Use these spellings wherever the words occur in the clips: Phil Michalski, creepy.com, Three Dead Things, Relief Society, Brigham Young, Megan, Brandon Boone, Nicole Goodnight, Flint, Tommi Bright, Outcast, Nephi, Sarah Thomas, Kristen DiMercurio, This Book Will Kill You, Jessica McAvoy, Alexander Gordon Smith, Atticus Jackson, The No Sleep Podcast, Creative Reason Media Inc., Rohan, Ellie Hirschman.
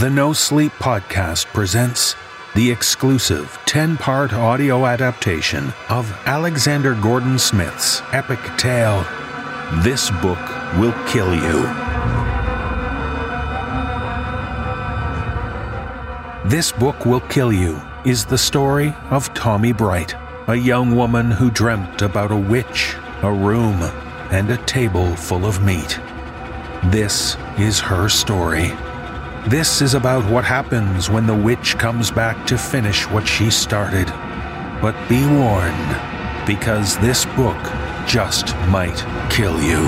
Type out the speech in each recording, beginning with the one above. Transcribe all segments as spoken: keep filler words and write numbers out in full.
The No Sleep Podcast presents the exclusive ten-part audio adaptation of Alexander Gordon Smith's epic tale, This Book Will Kill You. This Book Will Kill You is the story of Tommi Bright, a young woman who dreamt about a witch, a room, and a table full of meat. This is her story. This is about what happens when the witch comes back to finish what she started. But be warned, because this book just might kill you.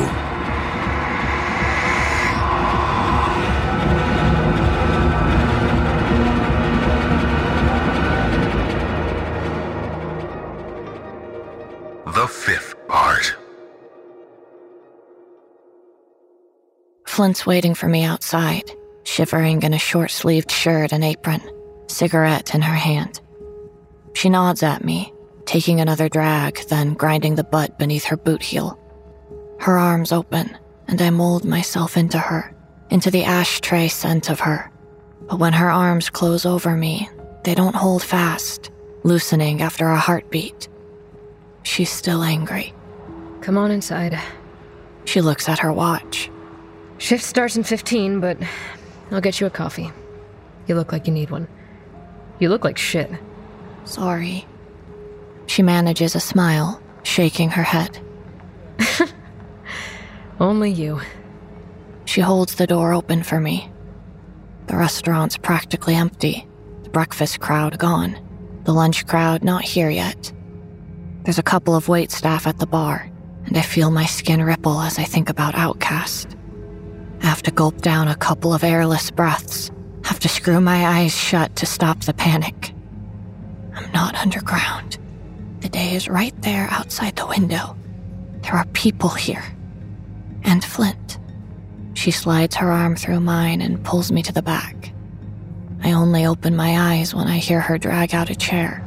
The fifth part. Flint's waiting for me outside, shivering in a short-sleeved shirt and apron, cigarette in her hand. She nods at me, taking another drag, then grinding the butt beneath her boot heel. Her arms open, and I mold myself into her, into the ashtray scent of her. But when her arms close over me, they don't hold fast, loosening after a heartbeat. She's still angry. Come on inside. She looks at her watch. Shift starts in fifteen, but I'll get you a coffee. You look like you need one. You look like shit. Sorry. She manages a smile, shaking her head. Only you. She holds the door open for me. The restaurant's practically empty. The breakfast crowd gone. The lunch crowd not here yet. There's a couple of waitstaff at the bar, and I feel my skin ripple as I think about Outcast. I have to gulp down a couple of airless breaths, have to screw my eyes shut to stop the panic. I'm not underground. The day is right there outside the window. There are people here. And Flint. She slides her arm through mine and pulls me to the back. I only open my eyes when I hear her drag out a chair.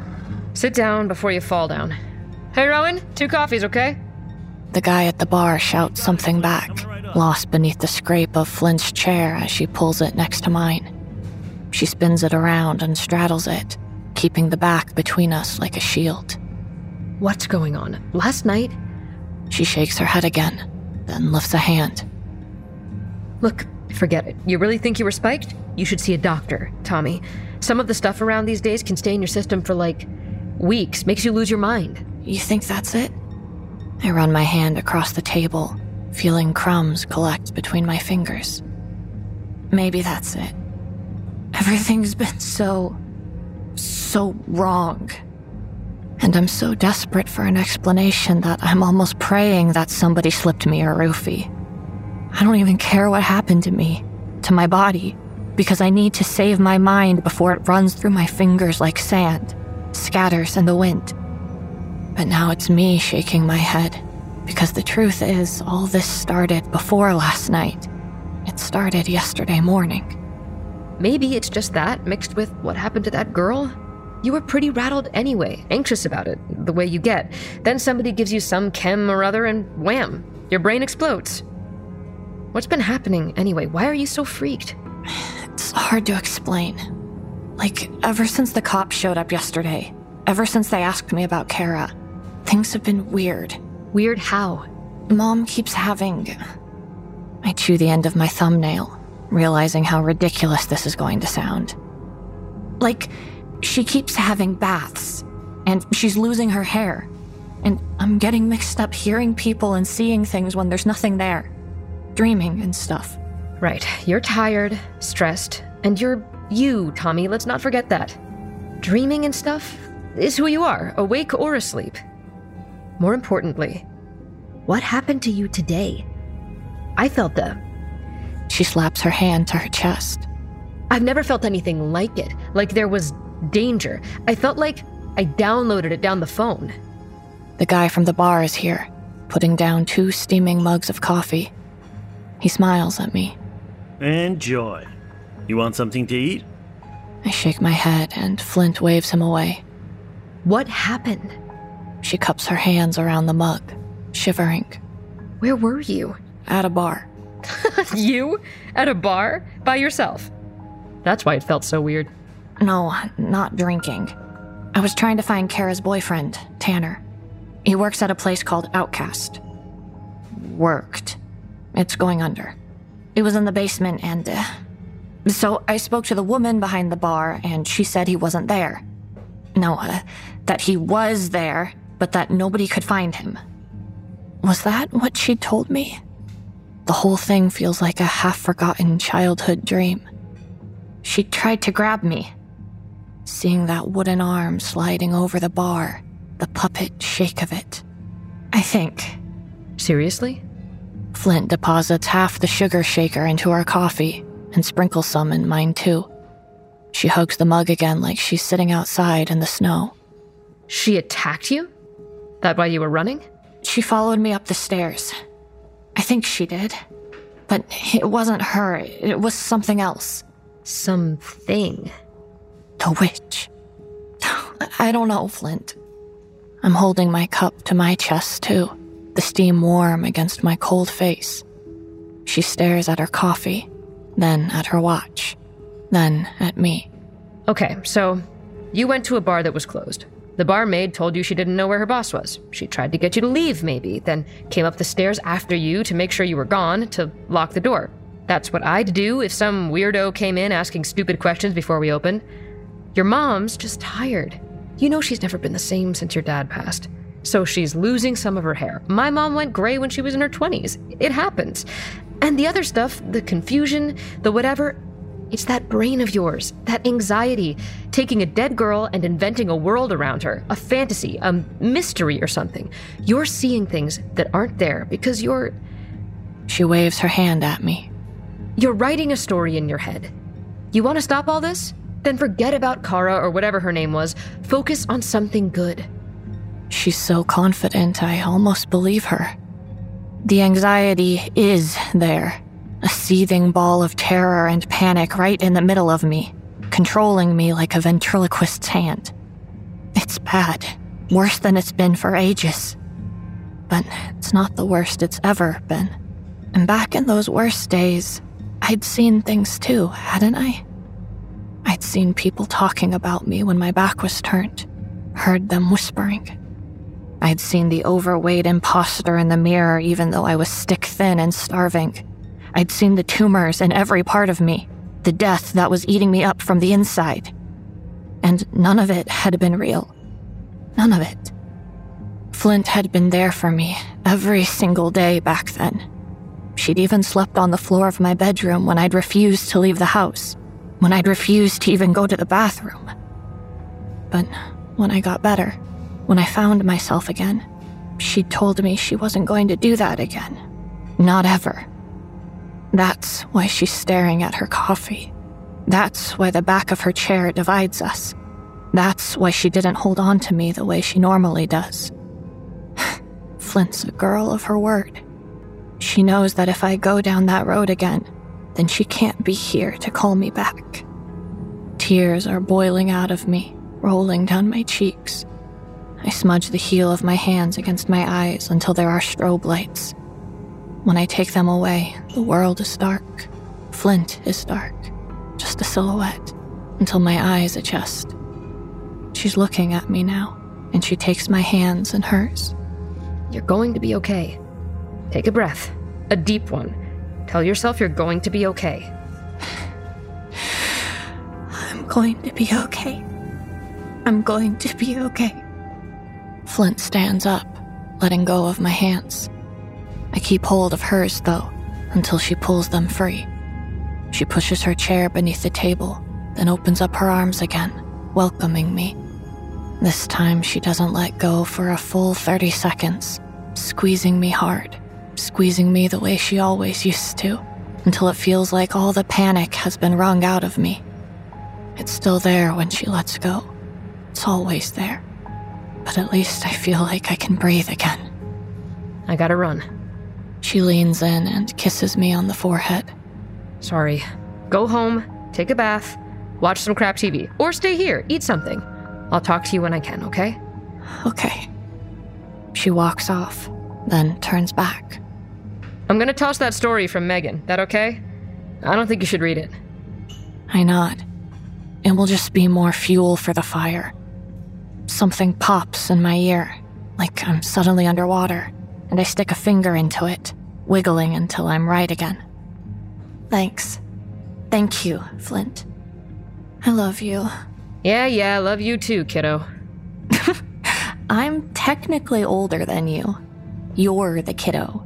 Sit down before you fall down. Hey, Rowan, two coffees, okay? The guy at the bar shouts something back, lost beneath the scrape of Flint's chair as she pulls it next to mine. She spins it around and straddles it, keeping the back between us like a shield. What's going on? Last night? She shakes her head again, then lifts a hand. Look, forget it. You really think you were spiked? You should see a doctor, Tommi. Some of the stuff around these days can stay in your system for, like, weeks. Makes you lose your mind. You think that's it? I run my hand across the table, feeling crumbs collect between my fingers. Maybe that's it. Everything's been so, so wrong. And I'm so desperate for an explanation that I'm almost praying that somebody slipped me a roofie. I don't even care what happened to me, to my body, because I need to save my mind before it runs through my fingers like sand, scatters in the wind. But now it's me shaking my head. Because the truth is, all this started before last night. It started yesterday morning. Maybe it's just that, mixed with what happened to that girl? You were pretty rattled anyway, anxious about it, the way you get. Then somebody gives you some chem or other and wham, your brain explodes. What's been happening anyway? Why are you so freaked? It's hard to explain. Like, ever since the cops showed up yesterday, ever since they asked me about Kara, things have been weird. Weird how? Mom keeps having... I chew the end of my thumbnail, realizing how ridiculous this is going to sound. Like, she keeps having baths, and she's losing her hair, and I'm getting mixed up hearing people and seeing things when there's nothing there. Dreaming and stuff. Right. You're tired, stressed, and you're you, Tommi. Let's not forget that. Dreaming and stuff is who you are, awake or asleep. More importantly, what happened to you today? I felt the... She slaps her hand to her chest. I've never felt anything like it, like there was danger. I felt like I downloaded it down the phone. The guy from the bar is here, putting down two steaming mugs of coffee. He smiles at me. Enjoy. You want something to eat? I shake my head and Flint waves him away. What happened? She cups her hands around the mug, shivering. Where were you? At a bar. You? At a bar? By yourself? That's why it felt so weird. No, not drinking. I was trying to find Kara's boyfriend, Tanner. He works at a place called Outcast. Worked. It's going under. It was in the basement, and... Uh, so I spoke to the woman behind the bar, and she said he wasn't there. No, uh, that he was there, but that nobody could find him. Was that what she told me? The whole thing feels like a half-forgotten childhood dream. She tried to grab me. Seeing that wooden arm sliding over the bar, the puppet shake of it. I think. Seriously? Flint deposits half the sugar shaker into her coffee and sprinkles some in mine too. She hugs the mug again like she's sitting outside in the snow. She attacked you? That why you were running? She followed me up the stairs. I think she did. But it wasn't her. It was something else. Something. The witch. I don't know, Flint. I'm holding my cup to my chest, too. The steam warm against my cold face. She stares at her coffee, then at her watch, then at me. Okay, so you went to a bar that was closed. The barmaid told you she didn't know where her boss was. She tried to get you to leave, maybe, then came up the stairs after you to make sure you were gone, to lock the door. That's what I'd do if some weirdo came in asking stupid questions before we open. Your mom's just tired. You know she's never been the same since your dad passed. So she's losing some of her hair. My mom went gray when she was in her twenties. It happens. And the other stuff, the confusion, the whatever, it's that brain of yours, that anxiety, taking a dead girl and inventing a world around her, a fantasy, a mystery or something. You're seeing things that aren't there because you're... She waves her hand at me. You're writing a story in your head. You want to stop all this? Then forget about Kara or whatever her name was. Focus on something good. She's so confident, I almost believe her. The anxiety is there. A seething ball of terror and panic right in the middle of me, controlling me like a ventriloquist's hand. It's bad. Worse than it's been for ages. But it's not the worst it's ever been. And back in those worst days, I'd seen things too, hadn't I? I'd seen people talking about me when my back was turned, heard them whispering. I'd seen the overweight imposter in the mirror even though I was stick-thin and starving. I'd seen the tumors in every part of me, the death that was eating me up from the inside. And none of it had been real. None of it. Flint had been there for me every single day back then. She'd even slept on the floor of my bedroom when I'd refused to leave the house, when I'd refused to even go to the bathroom. But when I got better, when I found myself again, she told me she wasn't going to do that again. Not ever. That's why she's staring at her coffee. That's why the back of her chair divides us. That's why she didn't hold on to me the way she normally does. Flint's a girl of her word. She knows that if I go down that road again, then she can't be here to call me back. Tears are boiling out of me, rolling down my cheeks. I smudge the heel of my hands against my eyes until there are strobe lights. When I take them away, the world is dark. Flint is dark. Just a silhouette, until my eyes adjust. She's looking at me now, and she takes my hands in hers. You're going to be okay. Take a breath, a deep one. Tell yourself you're going to be okay. I'm going to be okay. I'm going to be okay. Flint stands up, letting go of my hands. I keep hold of hers, though, until she pulls them free. She pushes her chair beneath the table, then opens up her arms again, welcoming me. This time she doesn't let go for a full thirty seconds, squeezing me hard. Squeezing me the way she always used to, until it feels like all the panic has been wrung out of me. It's still there when she lets go. It's always there. But at least I feel like I can breathe again. I gotta run. She leans in and kisses me on the forehead. Sorry. Go home, take a bath, watch some crap T V, or stay here, eat something. I'll talk to you when I can, okay? Okay. She walks off, then turns back. I'm gonna toss that story from Megan. That okay? I don't think you should read it. I nod. It will just be more fuel for the fire. Something pops in my ear, like I'm suddenly underwater, and I stick a finger into it, wiggling until I'm right again. Thanks. Thank you, Flint. I love you. Yeah, yeah, I love you too, kiddo. I'm technically older than you. You're the kiddo.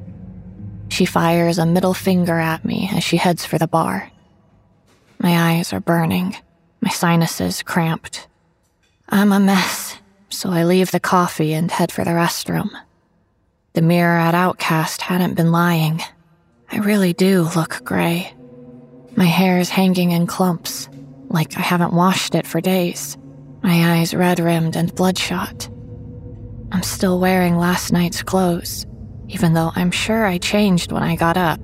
She fires a middle finger at me as she heads for the bar. My eyes are burning. My sinuses cramped. I'm a mess, so I leave the coffee and head for the restroom. The mirror at Outcast hadn't been lying. I really do look gray. My hair is hanging in clumps, like I haven't washed it for days. My eyes red-rimmed and bloodshot. I'm still wearing last night's clothes, even though I'm sure I changed when I got up.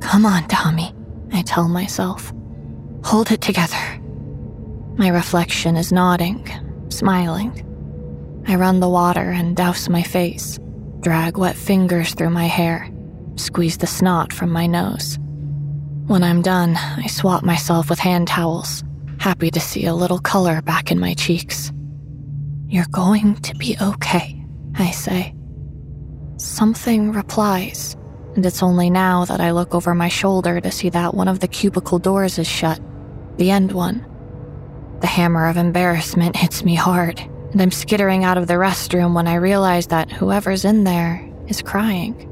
Come on, Tommi, I tell myself. Hold it together. My reflection is nodding, smiling. I run the water and douse my face, drag wet fingers through my hair, squeeze the snot from my nose. When I'm done, I swat myself with hand towels, happy to see a little color back in my cheeks. You're going to be okay, I say. Something replies, and it's only now that I look over my shoulder to see that one of the cubicle doors is shut, the end one. The hammer of embarrassment hits me hard, and I'm skittering out of the restroom when I realize that whoever's in there is crying.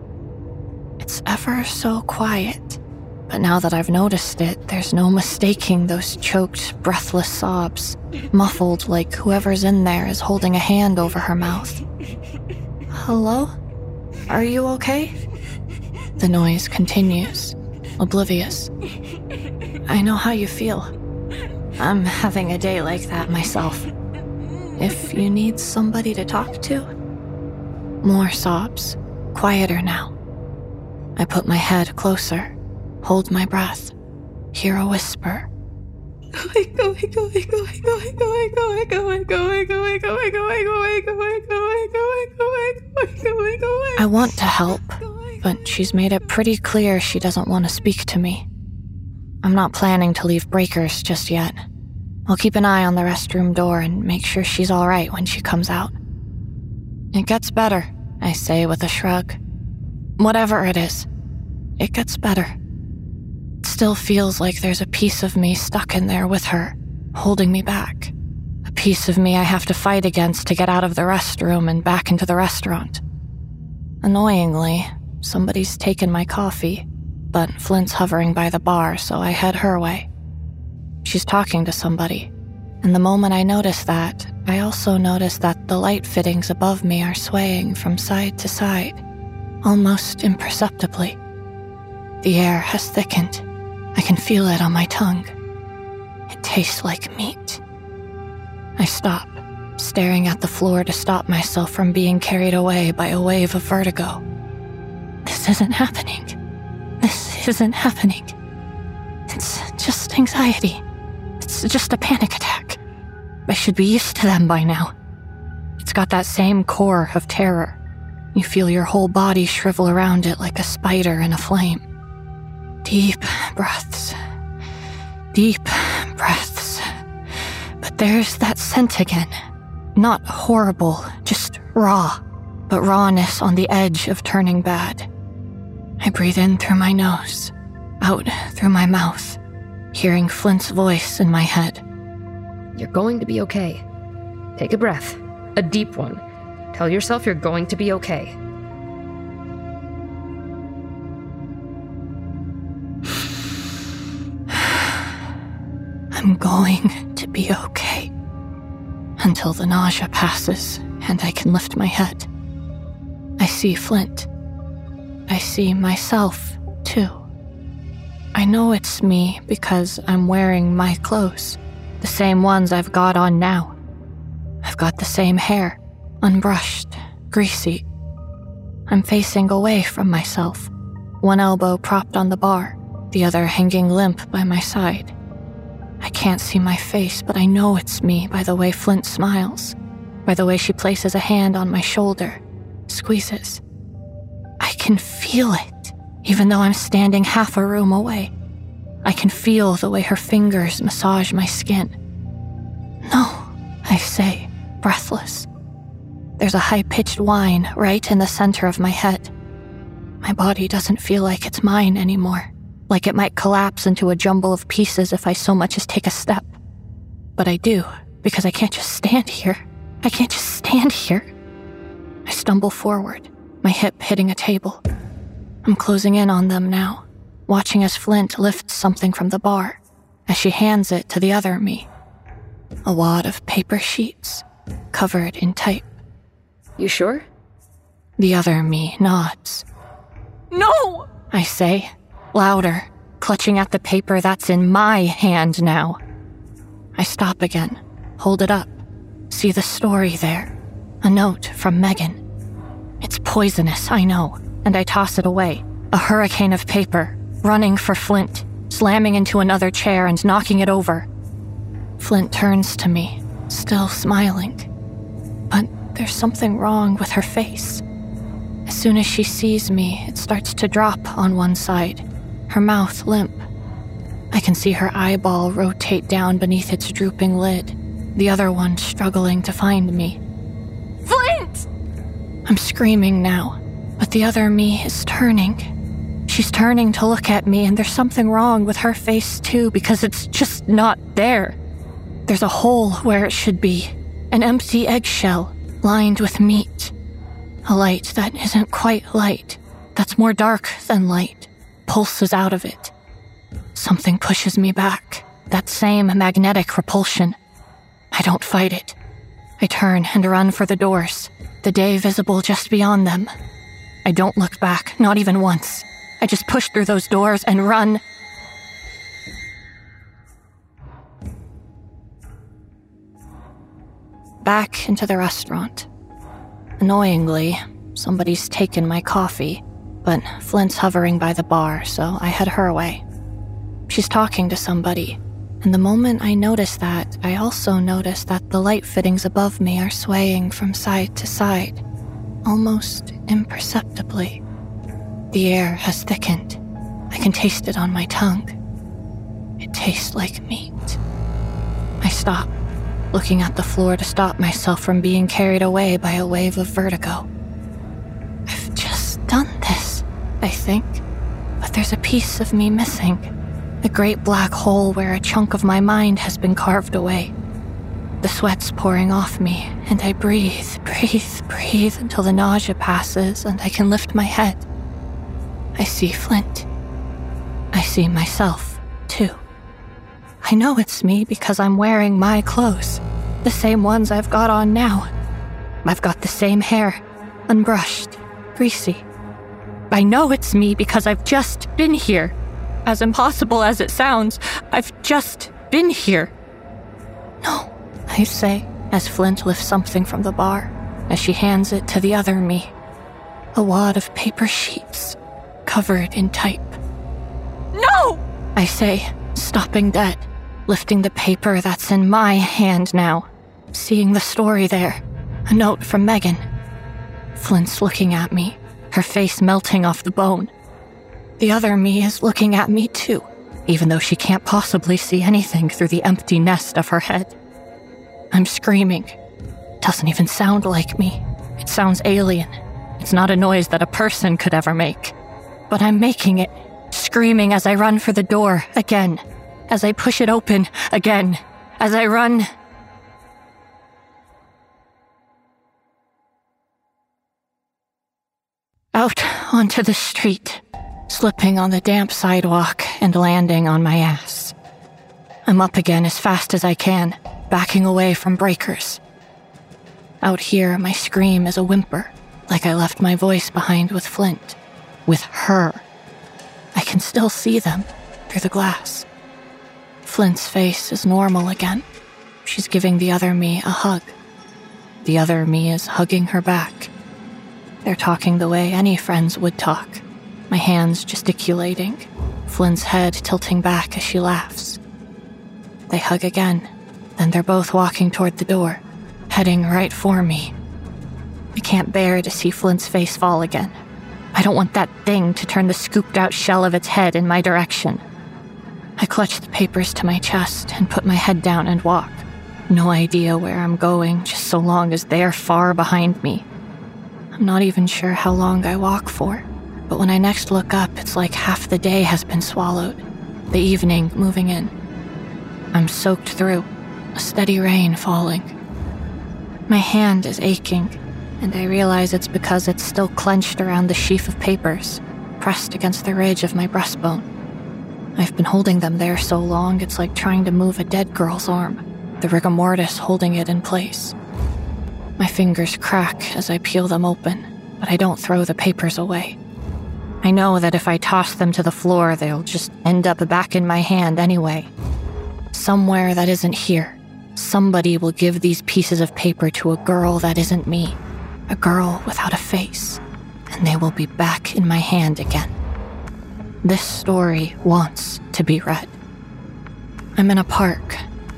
It's ever so quiet, but now that I've noticed it, there's no mistaking those choked, breathless sobs, muffled like whoever's in there is holding a hand over her mouth. Hello? Are you okay? The noise continues, oblivious. I know how you feel. I'm having a day like that myself. If you need somebody to talk to. More sobs, quieter now. I put my head closer, hold my breath, hear a whisper. I want to help, but she's made it pretty clear she doesn't want to speak to me. I'm not planning to leave Breakers just yet. I'll keep an eye on the restroom door and make sure she's all right when she comes out. It gets better, I say with a shrug. Whatever it is, it gets better. It still feels like there's a piece of me stuck in there with her, holding me back. A piece of me I have to fight against to get out of the restroom and back into the restaurant. Annoyingly, somebody's taken my coffee, but Flint's hovering by the bar, so I head her way. She's talking to somebody, and the moment I notice that, I also notice that the light fittings above me are swaying from side to side, almost imperceptibly. The air has thickened. I can feel it on my tongue. It tastes like meat. I stop, staring at the floor to stop myself from being carried away by a wave of vertigo. This isn't happening. This isn't happening. It's just anxiety. It's just a panic attack. I should be used to them by now. It's got that same core of terror. You feel your whole body shrivel around it like a spider in a flame. Deep breaths. Deep breaths. But there's that scent again. Not horrible, just raw, but rawness on the edge of turning bad. I breathe in through my nose, out through my mouth, hearing Flint's voice in my head. You're going to be okay. Take a breath, a deep one. Tell yourself you're going to be okay. I'm going to be okay. Until the nausea passes and I can lift my head. I see Flint. I see myself, too. I know it's me because I'm wearing my clothes, the same ones I've got on now. I've got the same hair, unbrushed, greasy. I'm facing away from myself, one elbow propped on the bar, the other hanging limp by my side. I can't see my face, but I know it's me by the way Flint smiles, by the way she places a hand on my shoulder, squeezes. I can feel it, even though I'm standing half a room away. I can feel the way her fingers massage my skin. "No," I say, breathless. There's a high-pitched whine right in the center of my head. My body doesn't feel like it's mine anymore, like it might collapse into a jumble of pieces if I so much as take a step. But I do, because I can't just stand here. I can't just stand here. I stumble forward, my hip hitting a table. I'm closing in on them now, watching as Flint lifts something from the bar, as she hands it to the other me. A wad of paper sheets, covered in type. "You sure?" The other me nods. "No!" I say, louder, clutching at the paper that's in my hand now. I stop again, hold it up, see the story there. A note from Megan. It's poisonous, I know, and I toss it away. A hurricane of paper, running for Flint, slamming into another chair and knocking it over. Flint turns to me, still smiling. But there's something wrong with her face. As soon as she sees me, it starts to drop on one side, her mouth limp. I can see her eyeball rotate down beneath its drooping lid, the other one struggling to find me. "Flint!" I'm screaming now, but the other me is turning. She's turning to look at me, and there's something wrong with her face too, because it's just not there. There's a hole where it should be, an empty eggshell lined with meat. A light that isn't quite light, that's more dark than light, pulses out of it. Something pushes me back, that same magnetic repulsion. I don't fight it. I turn and run for the doors, the day visible just beyond them. I don't look back, not even once. I just push through those doors and run. Back into the restaurant. Annoyingly, somebody's taken my coffee, but Flint's hovering by the bar, so I head her way. She's talking to somebody, and the moment I notice that, I also notice that the light fittings above me are swaying from side to side, almost imperceptibly. The air has thickened. I can taste it on my tongue. It tastes like meat. I stop, looking at the floor to stop myself from being carried away by a wave of vertigo. I've just done this, I think, but there's a piece of me missing. The great black hole where a chunk of my mind has been carved away. The sweat's pouring off me, and I breathe, breathe, breathe until the nausea passes and I can lift my head. I see Flint. I see myself, too. I know it's me because I'm wearing my clothes, the same ones I've got on now. I've got the same hair, unbrushed, greasy. I know it's me because I've just been here. As impossible as it sounds, I've just been here. "No," I say, as Flint lifts something from the bar, as she hands it to the other me. A wad of paper sheets, covered in type. "No!" I say, stopping dead, lifting the paper that's in my hand now, seeing the story there, a note from Megan. Flint's looking at me, her face melting off the bone. The other me is looking at me too, even though she can't possibly see anything through the empty nest of her head. I'm screaming. It doesn't even sound like me. It sounds alien. It's not a noise that a person could ever make. But I'm making it, screaming as I run for the door again, as I push it open again, as I run. Out onto the street. Slipping on the damp sidewalk and landing on my ass. I'm up again as fast as I can, backing away from breakers. Out here, my scream is a whimper, like I left my voice behind with Flint, with her. I can still see them through the glass. Flint's face is normal again. She's giving the other me a hug. The other me is hugging her back. They're talking the way any friends would talk. My hands gesticulating, Flynn's head tilting back as she laughs. They hug again, then they're both walking toward the door, heading right for me. I can't bear to see Flynn's face fall again. I don't want that thing to turn the scooped-out shell of its head in my direction. I clutched the papers to my chest and put my head down and walked. No idea where I'm going, just so long as they're far behind me. I'm not even sure how long I walk for, but when I next look up, it's like half the day has been swallowed, the evening moving in. I'm soaked through, a steady rain falling. My hand is aching, and I realize it's because it's still clenched around the sheaf of papers, pressed against the ridge of my breastbone. I've been holding them there so long, it's like trying to move a dead girl's arm, the rigor mortis holding it in place. My fingers crack as I peel them open, but I don't throw the papers away. I know that if I toss them to the floor, they'll just end up back in my hand anyway. Somewhere that isn't here, somebody will give these pieces of paper to a girl that isn't me, a girl without a face, and they will be back in my hand again. This story wants to be read. I'm in a park,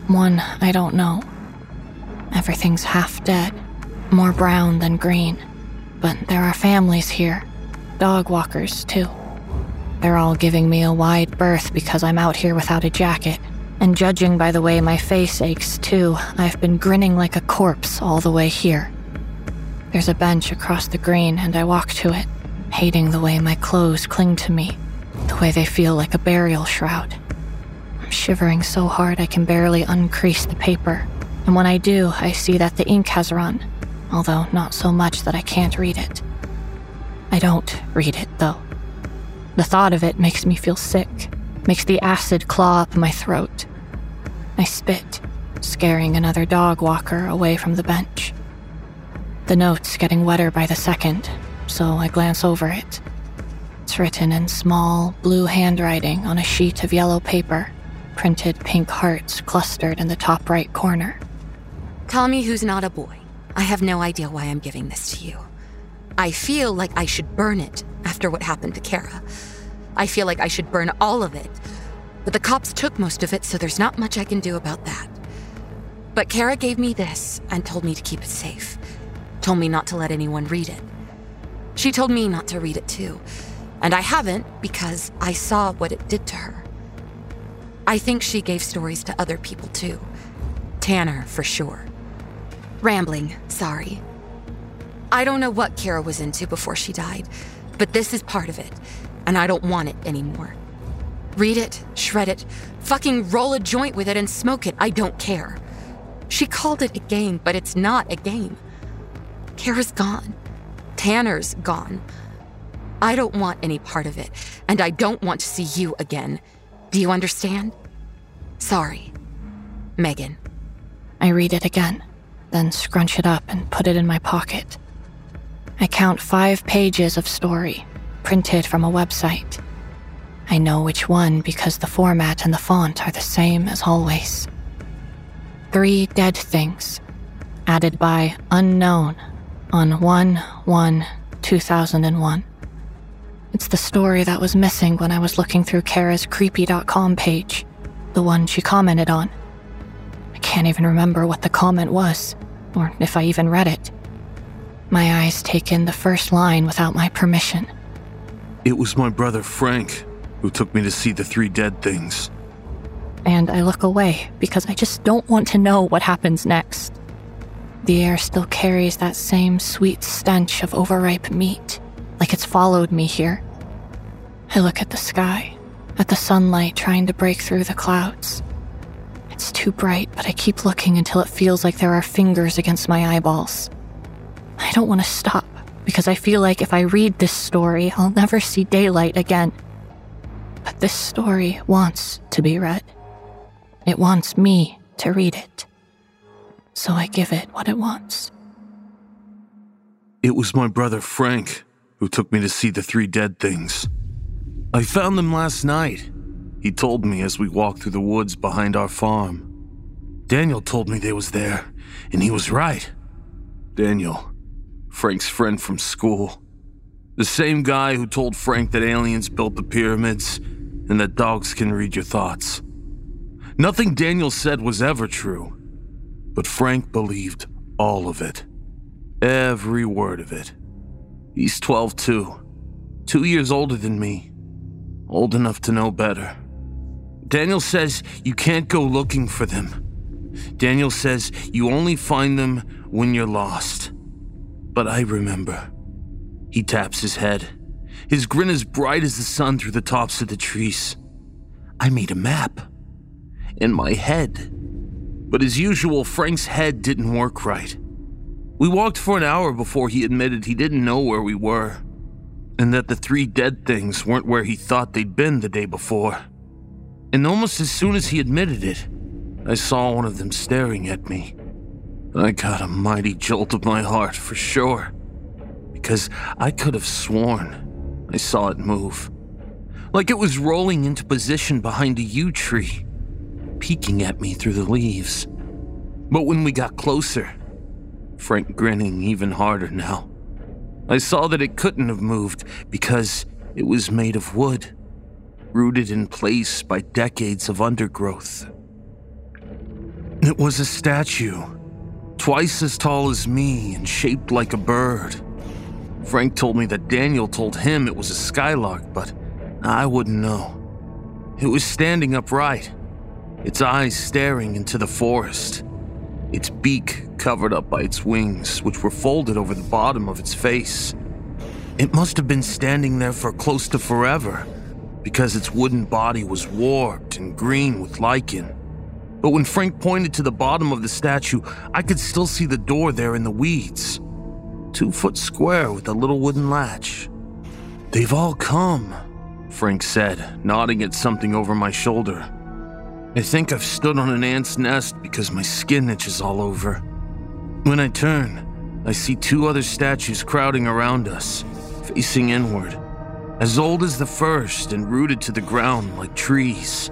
one I don't know. Everything's half dead, more brown than green, but there are families here. Dog walkers, too. They're all giving me a wide berth because I'm out here without a jacket. And judging by the way my face aches, too, I've been grinning like a corpse all the way here. There's a bench across the green, and I walk to it, hating the way my clothes cling to me, the way they feel like a burial shroud. I'm shivering so hard I can barely uncrease the paper, and when I do, I see that the ink has run, although not so much that I can't read it. I don't read it, though. The thought of it makes me feel sick, makes the acid claw up my throat. I spit, scaring another dog walker away from the bench. The note's getting wetter by the second, so I glance over it. It's written in small, blue handwriting on a sheet of yellow paper, printed pink hearts clustered in the top right corner. Tell me who's not a boy. I have no idea why I'm giving this to you. I feel like I should burn it after what happened to Kara. I feel like I should burn all of it, but the cops took most of it, so there's not much I can do about that. But Kara gave me this and told me to keep it safe, told me not to let anyone read it. She told me not to read it too, and I haven't because I saw what it did to her. I think she gave stories to other people too. Tanner, for sure. Rambling, sorry. I don't know what Kara was into before she died, but this is part of it, and I don't want it anymore. Read it, shred it, fucking roll a joint with it and smoke it, I don't care. She called it a game, but it's not a game. Kara's gone. Tanner's gone. I don't want any part of it, and I don't want to see you again. Do you understand? Sorry, Megan. I read it again, then scrunch it up and put it in my pocket. I count five pages of story, printed from a website. I know which one because the format and the font are the same as always. Three Dead Things, added by Unknown on one one two thousand one. It's the story that was missing when I was looking through Kara's creepy dot com page, the one she commented on. I can't even remember what the comment was, or if I even read it. My eyes take in the first line without my permission. It was my brother Frank who took me to see the Three Dead Things. And I look away because I just don't want to know what happens next. The air still carries that same sweet stench of overripe meat, like it's followed me here. I look at the sky, at the sunlight trying to break through the clouds. It's too bright, but I keep looking until it feels like there are fingers against my eyeballs. I don't want to stop, because I feel like if I read this story, I'll never see daylight again. But this story wants to be read. It wants me to read it. So I give it what it wants. It was my brother Frank who took me to see the Three Dead Things. I found them last night, he told me as we walked through the woods behind our farm. Daniel told me they was there, and he was right. Daniel, Frank's friend from school. The same guy who told Frank that aliens built the pyramids and that dogs can read your thoughts. Nothing Daniel said was ever true, but Frank believed all of it. Every word of it. He's twelve too, two years older than me, old enough to know better. Daniel says you can't go looking for them. Daniel says you only find them when you're lost. But I remember. He taps his head. His grin as bright as the sun through the tops of the trees. I made a map. In my head. But as usual, Frank's head didn't work right. We walked for an hour before he admitted he didn't know where we were, and that the three dead things weren't where he thought they'd been the day before. And almost as soon as he admitted it, I saw one of them staring at me. I got a mighty jolt of my heart, for sure, because I could have sworn I saw it move. Like it was rolling into position behind a yew tree, peeking at me through the leaves. But when we got closer, Frank grinning even harder now, I saw that it couldn't have moved because it was made of wood, rooted in place by decades of undergrowth. It was a statue, twice as tall as me and shaped like a bird. Frank told me that Daniel told him it was a skylark, but I wouldn't know. It was standing upright, its eyes staring into the forest, its beak covered up by its wings, which were folded over the bottom of its face. It must have been standing there for close to forever, because its wooden body was warped and green with lichen. But when Frank pointed to the bottom of the statue, I could still see the door there in the weeds, two foot square with a little wooden latch. They've all come, Frank said, nodding at something over my shoulder. I think I've stood on an ant's nest because my skin itches all over. When I turn, I see two other statues crowding around us, facing inward, as old as the first and rooted to the ground like trees.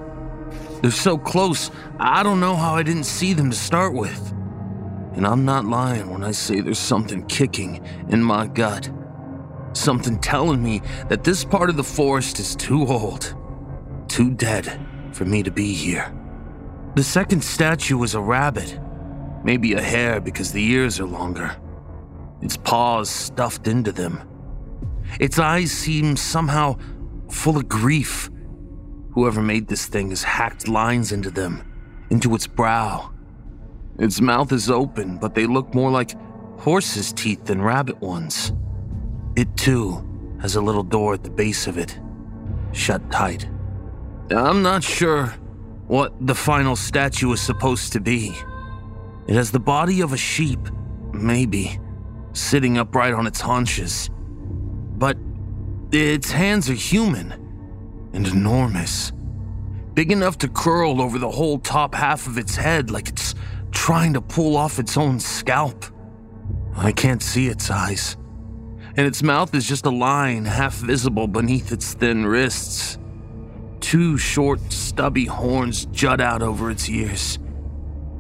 They're so close, I don't know how I didn't see them to start with. And I'm not lying when I say there's something kicking in my gut. Something telling me that this part of the forest is too old, too dead for me to be here. The second statue was a rabbit. Maybe a hare because the ears are longer. Its paws stuffed into them. Its eyes seem somehow full of grief. Whoever made this thing has hacked lines into them, into its brow. Its mouth is open, but they look more like horse's teeth than rabbit ones. It too has a little door at the base of it, shut tight. I'm not sure what the final statue is supposed to be. It has the body of a sheep, maybe, sitting upright on its haunches. But its hands are human and enormous, big enough to curl over the whole top half of its head like it's trying to pull off its own scalp. I can't see its eyes, and its mouth is just a line half visible beneath its thin wrists. Two short, stubby horns jut out over its ears.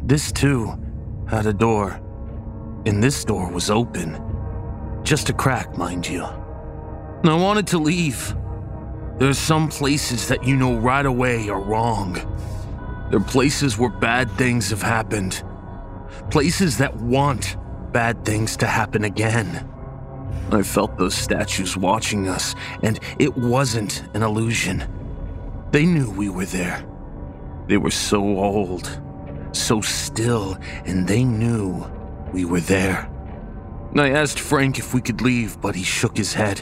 This too had a door, and this door was open. Just a crack, mind you. And I wanted to leave. There's some places that you know right away are wrong. They're places where bad things have happened. Places that want bad things to happen again. I felt those statues watching us, and it wasn't an illusion. They knew we were there. They were so old, so still, and they knew we were there. I asked Frank if we could leave, but he shook his head.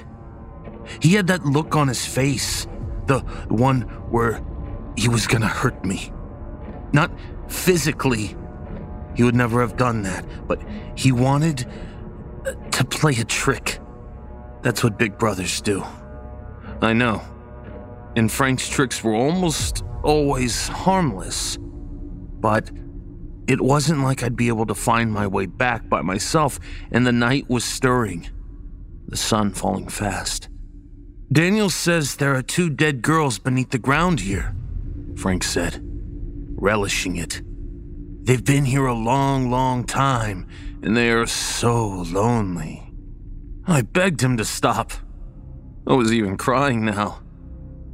He had that look on his face, the one where he was gonna hurt me. Not physically, he would never have done that, but he wanted to play a trick. That's what big brothers do. I know, and Frank's tricks were almost always harmless, but it wasn't like I'd be able to find my way back by myself, and the night was stirring, the sun falling fast. Daniel says there are two dead girls beneath the ground here, Frank said, relishing it. They've been here a long, long time, and they are so lonely. I begged him to stop. I was even crying now.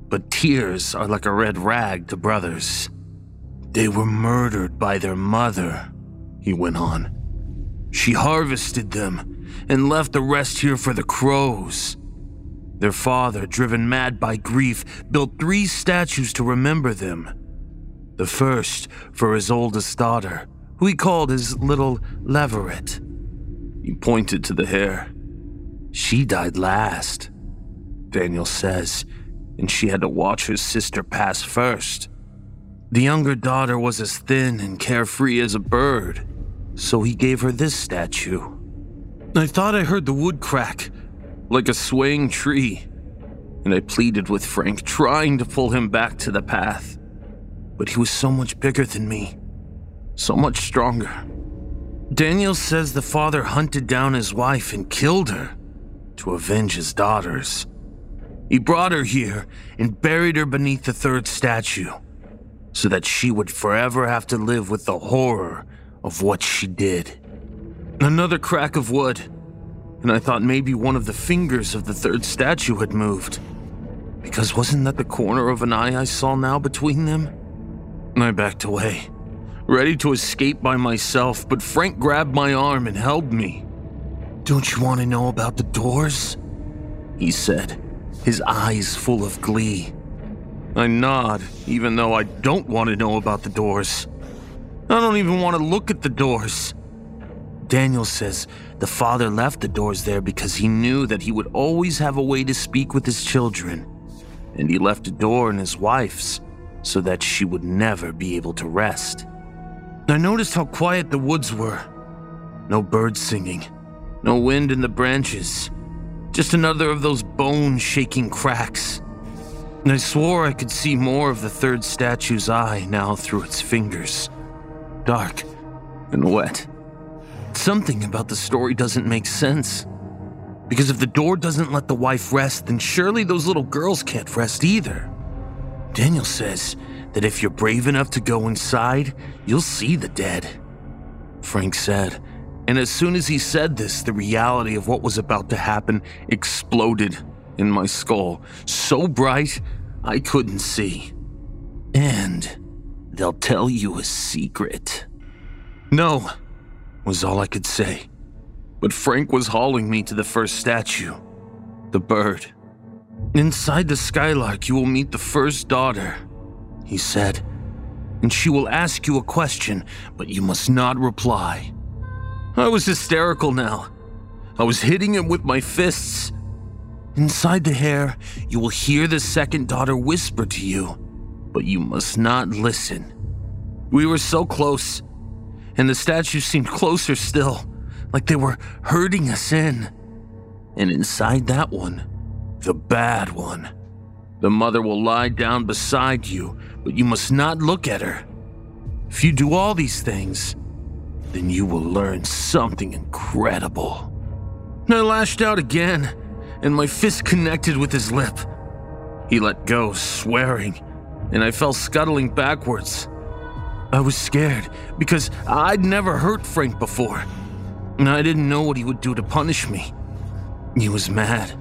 But tears are like a red rag to brothers. They were murdered by their mother, he went on. She harvested them and left the rest here for the crows. Their father, driven mad by grief, built three statues to remember them. the first for his oldest daughter, who he called his little Leveret. He pointed to the hair. She died last, Daniel says, and she had to watch her sister pass first. The younger daughter was as thin and carefree as a bird, so he gave her this statue. I thought I heard the wood crack, like a swaying tree, and I pleaded with Frank, trying to pull him back to the path. But he was so much bigger than me, so much stronger. Daniel says the father hunted down his wife and killed her to avenge his daughters. He brought her here and buried her beneath the third statue, so that she would forever have to live with the horror of what she did. Another crack of wood, and I thought maybe one of the fingers of the third statue had moved, because wasn't that the corner of an eye I saw now between them? And I backed away, ready to escape by myself, but Frank grabbed my arm and held me. Don't you want to know about the doors? He said, his eyes full of glee. I nod, even though I don't want to know about the doors. I don't even want to look at the doors. Daniel says the father left the doors there because he knew that he would always have a way to speak with his children, and he left a door in his wife's so that she would never be able to rest. I noticed how quiet the woods were. No birds singing, no wind in the branches, just another of those bone-shaking cracks. And I swore I could see more of the third statue's eye now through its fingers, dark and wet. Something about the story doesn't make sense. Because if the door doesn't let the wife rest, then surely those little girls can't rest either. Daniel says that if you're brave enough to go inside, you'll see the dead, Frank said. And as soon as he said this, the reality of what was about to happen exploded in my skull, so bright I couldn't see. And they'll tell you a secret. No, was all I could say. But Frank was hauling me to the first statue, the bird. Inside the skylark, you will meet the first daughter, he said, and she will ask you a question, but you must not reply. I was hysterical now. I was hitting him with my fists. Inside the hair, you will hear the second daughter whisper to you, but you must not listen. We were so close, and the statue seemed closer still, like they were herding us in. And inside that one, the bad one, the mother will lie down beside you, but you must not look at her. If you do all these things, then you will learn something incredible. I lashed out again, and my fist connected with his lip. He let go, swearing, and I fell scuttling backwards. I was scared because I'd never hurt Frank before, and I didn't know what he would do to punish me. He was mad,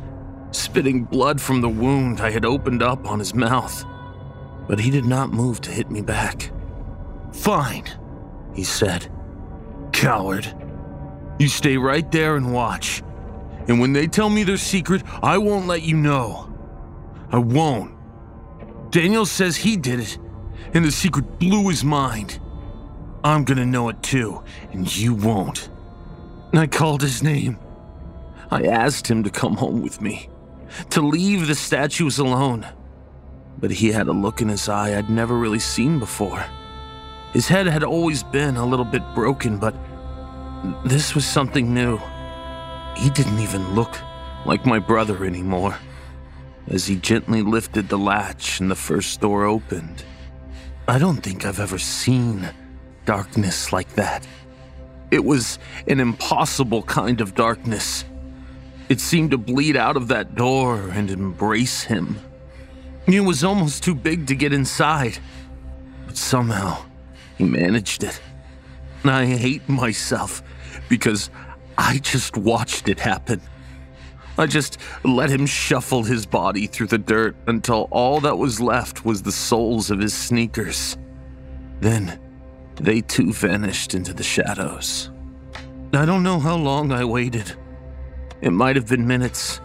spitting blood from the wound I had opened up on his mouth. But he did not move to hit me back. Fine, he said. Coward. You stay right there and watch. And when they tell me their secret, I won't let you know. I won't. Daniel says he did it, and the secret blew his mind. I'm gonna know it too, and you won't. I called his name. I asked him to come home with me, to leave the statues alone. But he had a look in his eye I'd never really seen before. His head had always been a little bit broken, but this was something new. He didn't even look like my brother anymore. As he gently lifted the latch and the first door opened, I don't think I've ever seen darkness like that. It was an impossible kind of darkness. It seemed to bleed out of that door and embrace him. It was almost too big to get inside, but somehow he managed it. And I hate myself because I just watched it happen. I just let him shuffle his body through the dirt until all that was left was the soles of his sneakers. Then they too vanished into the shadows. I don't know how long I waited. It might have been minutes,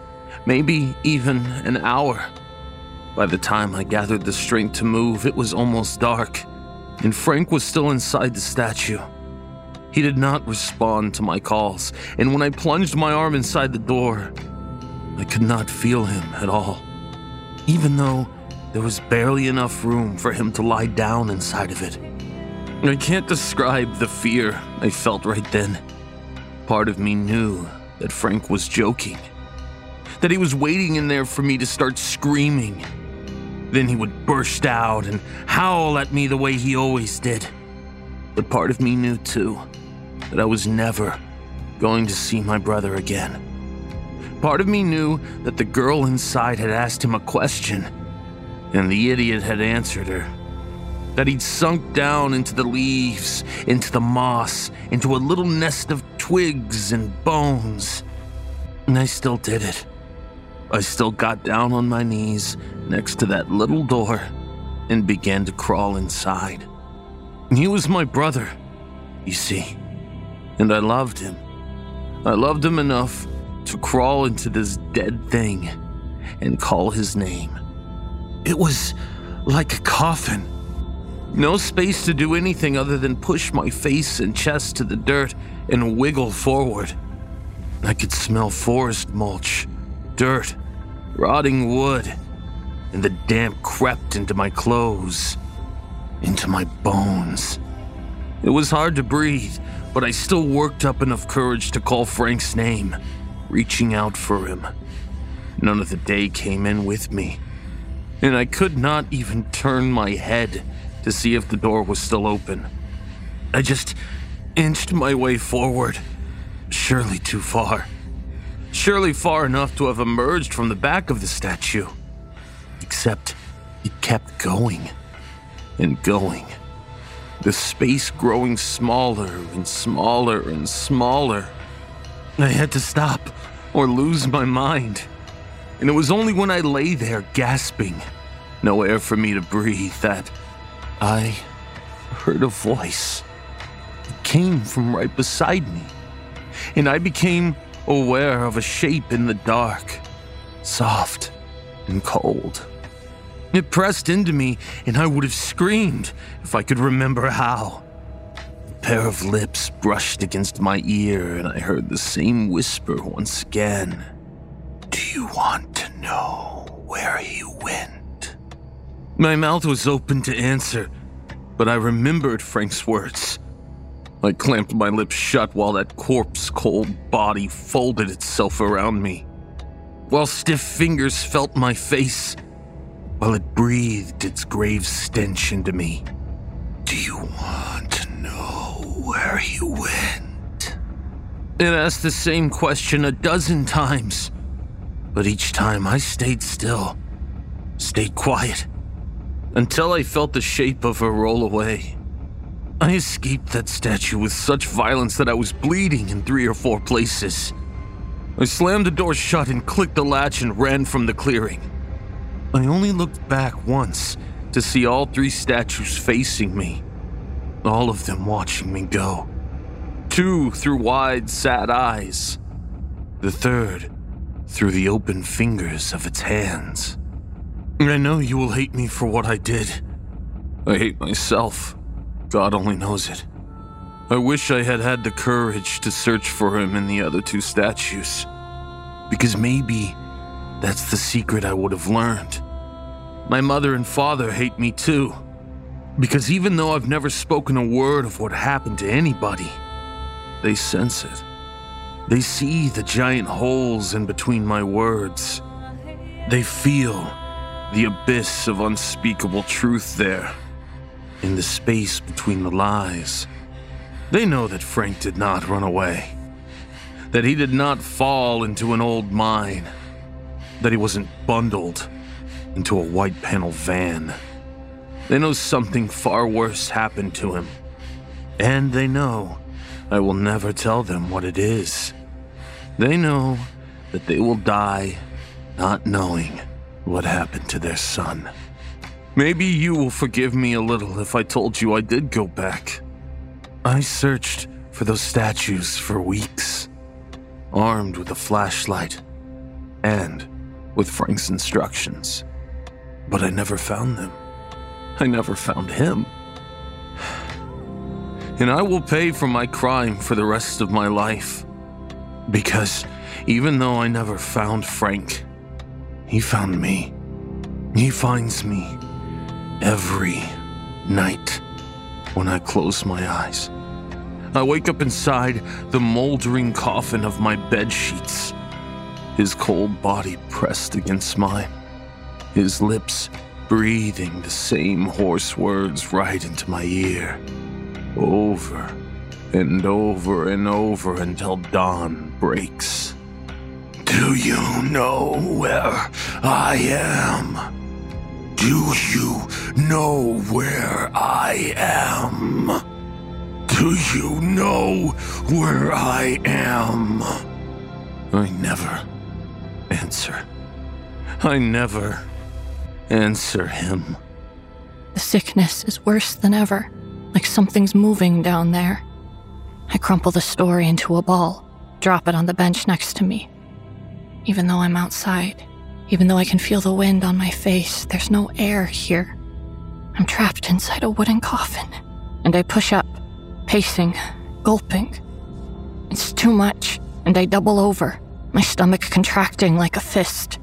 maybe even an hour. By the time I gathered the strength to move, it was almost dark, and Frank was still inside the statue. He did not respond to my calls, and when I plunged my arm inside the door, I could not feel him at all, even though there was barely enough room for him to lie down inside of it. I can't describe the fear I felt right then. Part of me knew that Frank was joking, that he was waiting in there for me to start screaming. Then he would burst out and howl at me the way he always did. But part of me knew, too, that I was never going to see my brother again. Part of me knew that the girl inside had asked him a question, and the idiot had answered her. That he'd sunk down into the leaves, into the moss, into a little nest of twigs and bones. And I still did it. I still got down on my knees next to that little door and began to crawl inside. He was my brother, you see, and I loved him. I loved him enough to crawl into this dead thing and call his name. It was like a coffin. No space to do anything other than push my face and chest to the dirt and wiggle forward. I could smell forest mulch, dirt, rotting wood, and the damp crept into my clothes, into my bones. It was hard to breathe, but I still worked up enough courage to call Frank's name, reaching out for him. None of the day came in with me, and I could not even turn my head to see if the door was still open. I just inched my way forward, surely too far, surely far enough to have emerged from the back of the statue. Except it kept going. And going, the space growing smaller and smaller and smaller. I had to stop or lose my mind, and it was only when I lay there gasping, no air for me to breathe, that I heard a voice. It came from right beside me, and I became aware of a shape in the dark, soft and cold. It pressed into me, and I would have screamed if I could remember how. A pair of lips brushed against my ear, and I heard the same whisper once again. Do you want to know where he went? My mouth was open to answer, but I remembered Frank's words. I clamped my lips shut while that corpse-cold body folded itself around me, while stiff fingers felt my face, while it breathed its grave stench into me. Do you want to know where he went? It asked the same question a dozen times, but each time I stayed still, stayed quiet, until I felt the shape of her roll away. I escaped that statue with such violence that I was bleeding in three or four places. I slammed the door shut and clicked the latch and ran from the clearing. I only looked back once to see all three statues facing me, all of them watching me go. Two through wide, sad eyes, the third through the open fingers of its hands. I know you will hate me for what I did. I hate myself. God only knows it. I wish I had had the courage to search for him in the other two statues, because maybe that's the secret I would have learned. My mother and father hate me too, because even though I've never spoken a word of what happened to anybody, they sense it. They see the giant holes in between my words. They feel the abyss of unspeakable truth there, in the space between the lies. They know that Frank did not run away, that he did not fall into an old mine, that he wasn't bundled into a white panel van. They know something far worse happened to him, and they know I will never tell them what it is. They know that they will die not knowing what happened to their son. Maybe you will forgive me a little if I told you I did go back. I searched for those statues for weeks, armed with a flashlight and with Frank's instructions. But I never found them. I never found him. and I will pay for my crime for the rest of my life. Because even though I never found Frank, he found me. He finds me every night when I close my eyes. I wake up inside the moldering coffin of my bed sheets, his cold body pressed against mine, his lips breathing the same hoarse words right into my ear, over and over and over until dawn breaks. Do you know where I am? Do you know where I am? Do you know where I am? I never answer. I never answer him. The sickness is worse than ever, like something's moving down there. I crumple the story into a ball, drop it on the bench next to me. Even though I'm outside, even though I can feel the wind on my face, there's no air here. I'm trapped inside a wooden coffin, and I push up, pacing, gulping. It's too much, and I double over, my stomach contracting like a fist.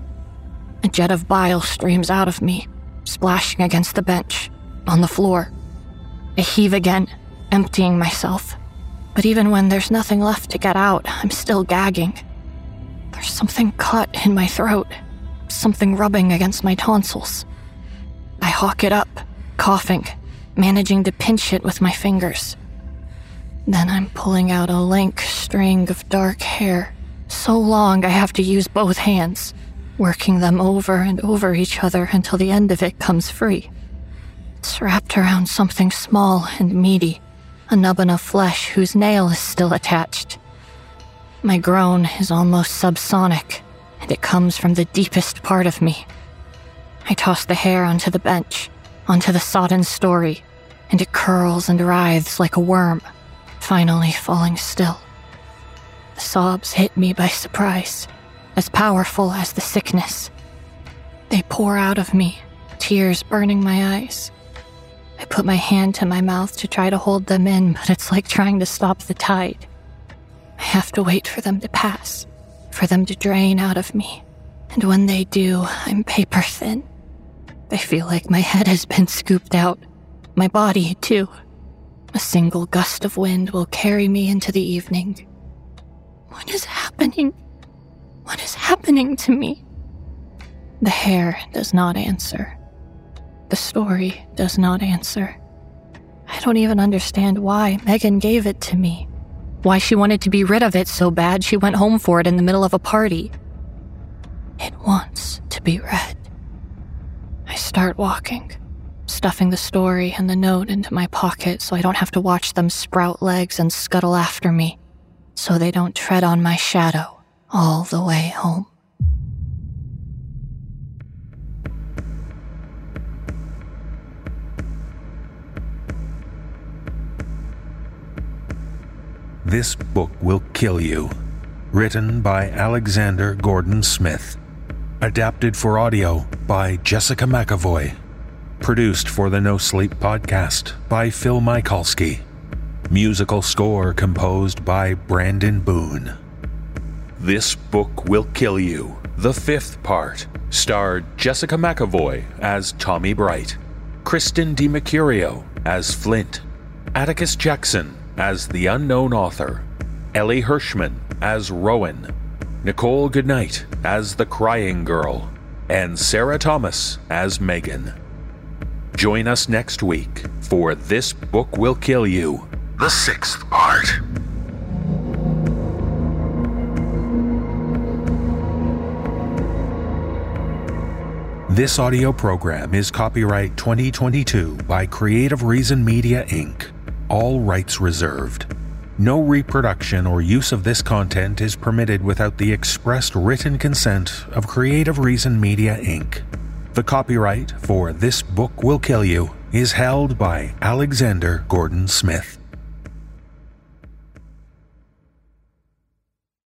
A jet of bile streams out of me, splashing against the bench, on the floor. I heave again, emptying myself. But even when there's nothing left to get out, I'm still gagging. There's something caught in my throat, something rubbing against my tonsils. I hawk it up, coughing, managing to pinch it with my fingers. Then I'm pulling out a lank string of dark hair, so long I have to use both hands, working them over and over each other until the end of it comes free. It's wrapped around something small and meaty, a nubbin of flesh whose nail is still attached. My groan is almost subsonic, and it comes from the deepest part of me. I toss the hair onto the bench, onto the sodden story, and it curls and writhes like a worm, finally falling still. The sobs hit me by surprise, as powerful as the sickness. They pour out of me, tears burning my eyes. I put my hand to my mouth to try to hold them in, but it's like trying to stop the tide. I have to wait for them to pass, for them to drain out of me. And when they do, I'm paper thin. I feel like my head has been scooped out, my body too. A single gust of wind will carry me into the evening. What is happening? What is happening to me? The hair does not answer. The story does not answer. I don't even understand why Megan gave it to me. Why she wanted to be rid of it so bad she went home for it in the middle of a party. It wants to be read. I start walking, stuffing the story and the note into my pocket so I don't have to watch them sprout legs and scuttle after me, so they don't tread on my shadow all the way home. This Book Will Kill You, written by Alexander Gordon Smith. Adapted for audio by Jessica McAvoy. Produced for the No Sleep Podcast by Phil Michalski. Musical score composed by Brandon Boone. This Book Will Kill You, the fifth part, starred Jessica McAvoy as Tommi Bright, Kristen DiMercurio as Flint, Atticus Jackson as the unknown author, Ellie Hirschman as Rowan, Nicole Goodnight as the Crying Girl, and Sarah Thomas as Megan. Join us next week for This Book Will Kill You, the sixth part. This audio program is copyright twenty twenty-two by Creative Reason Media Incorporated. All rights reserved. No reproduction or use of this content is permitted without the expressed written consent of Creative Reason Media Incorporated. The copyright for This Book Will Kill You is held by Alexander Gordon Smith.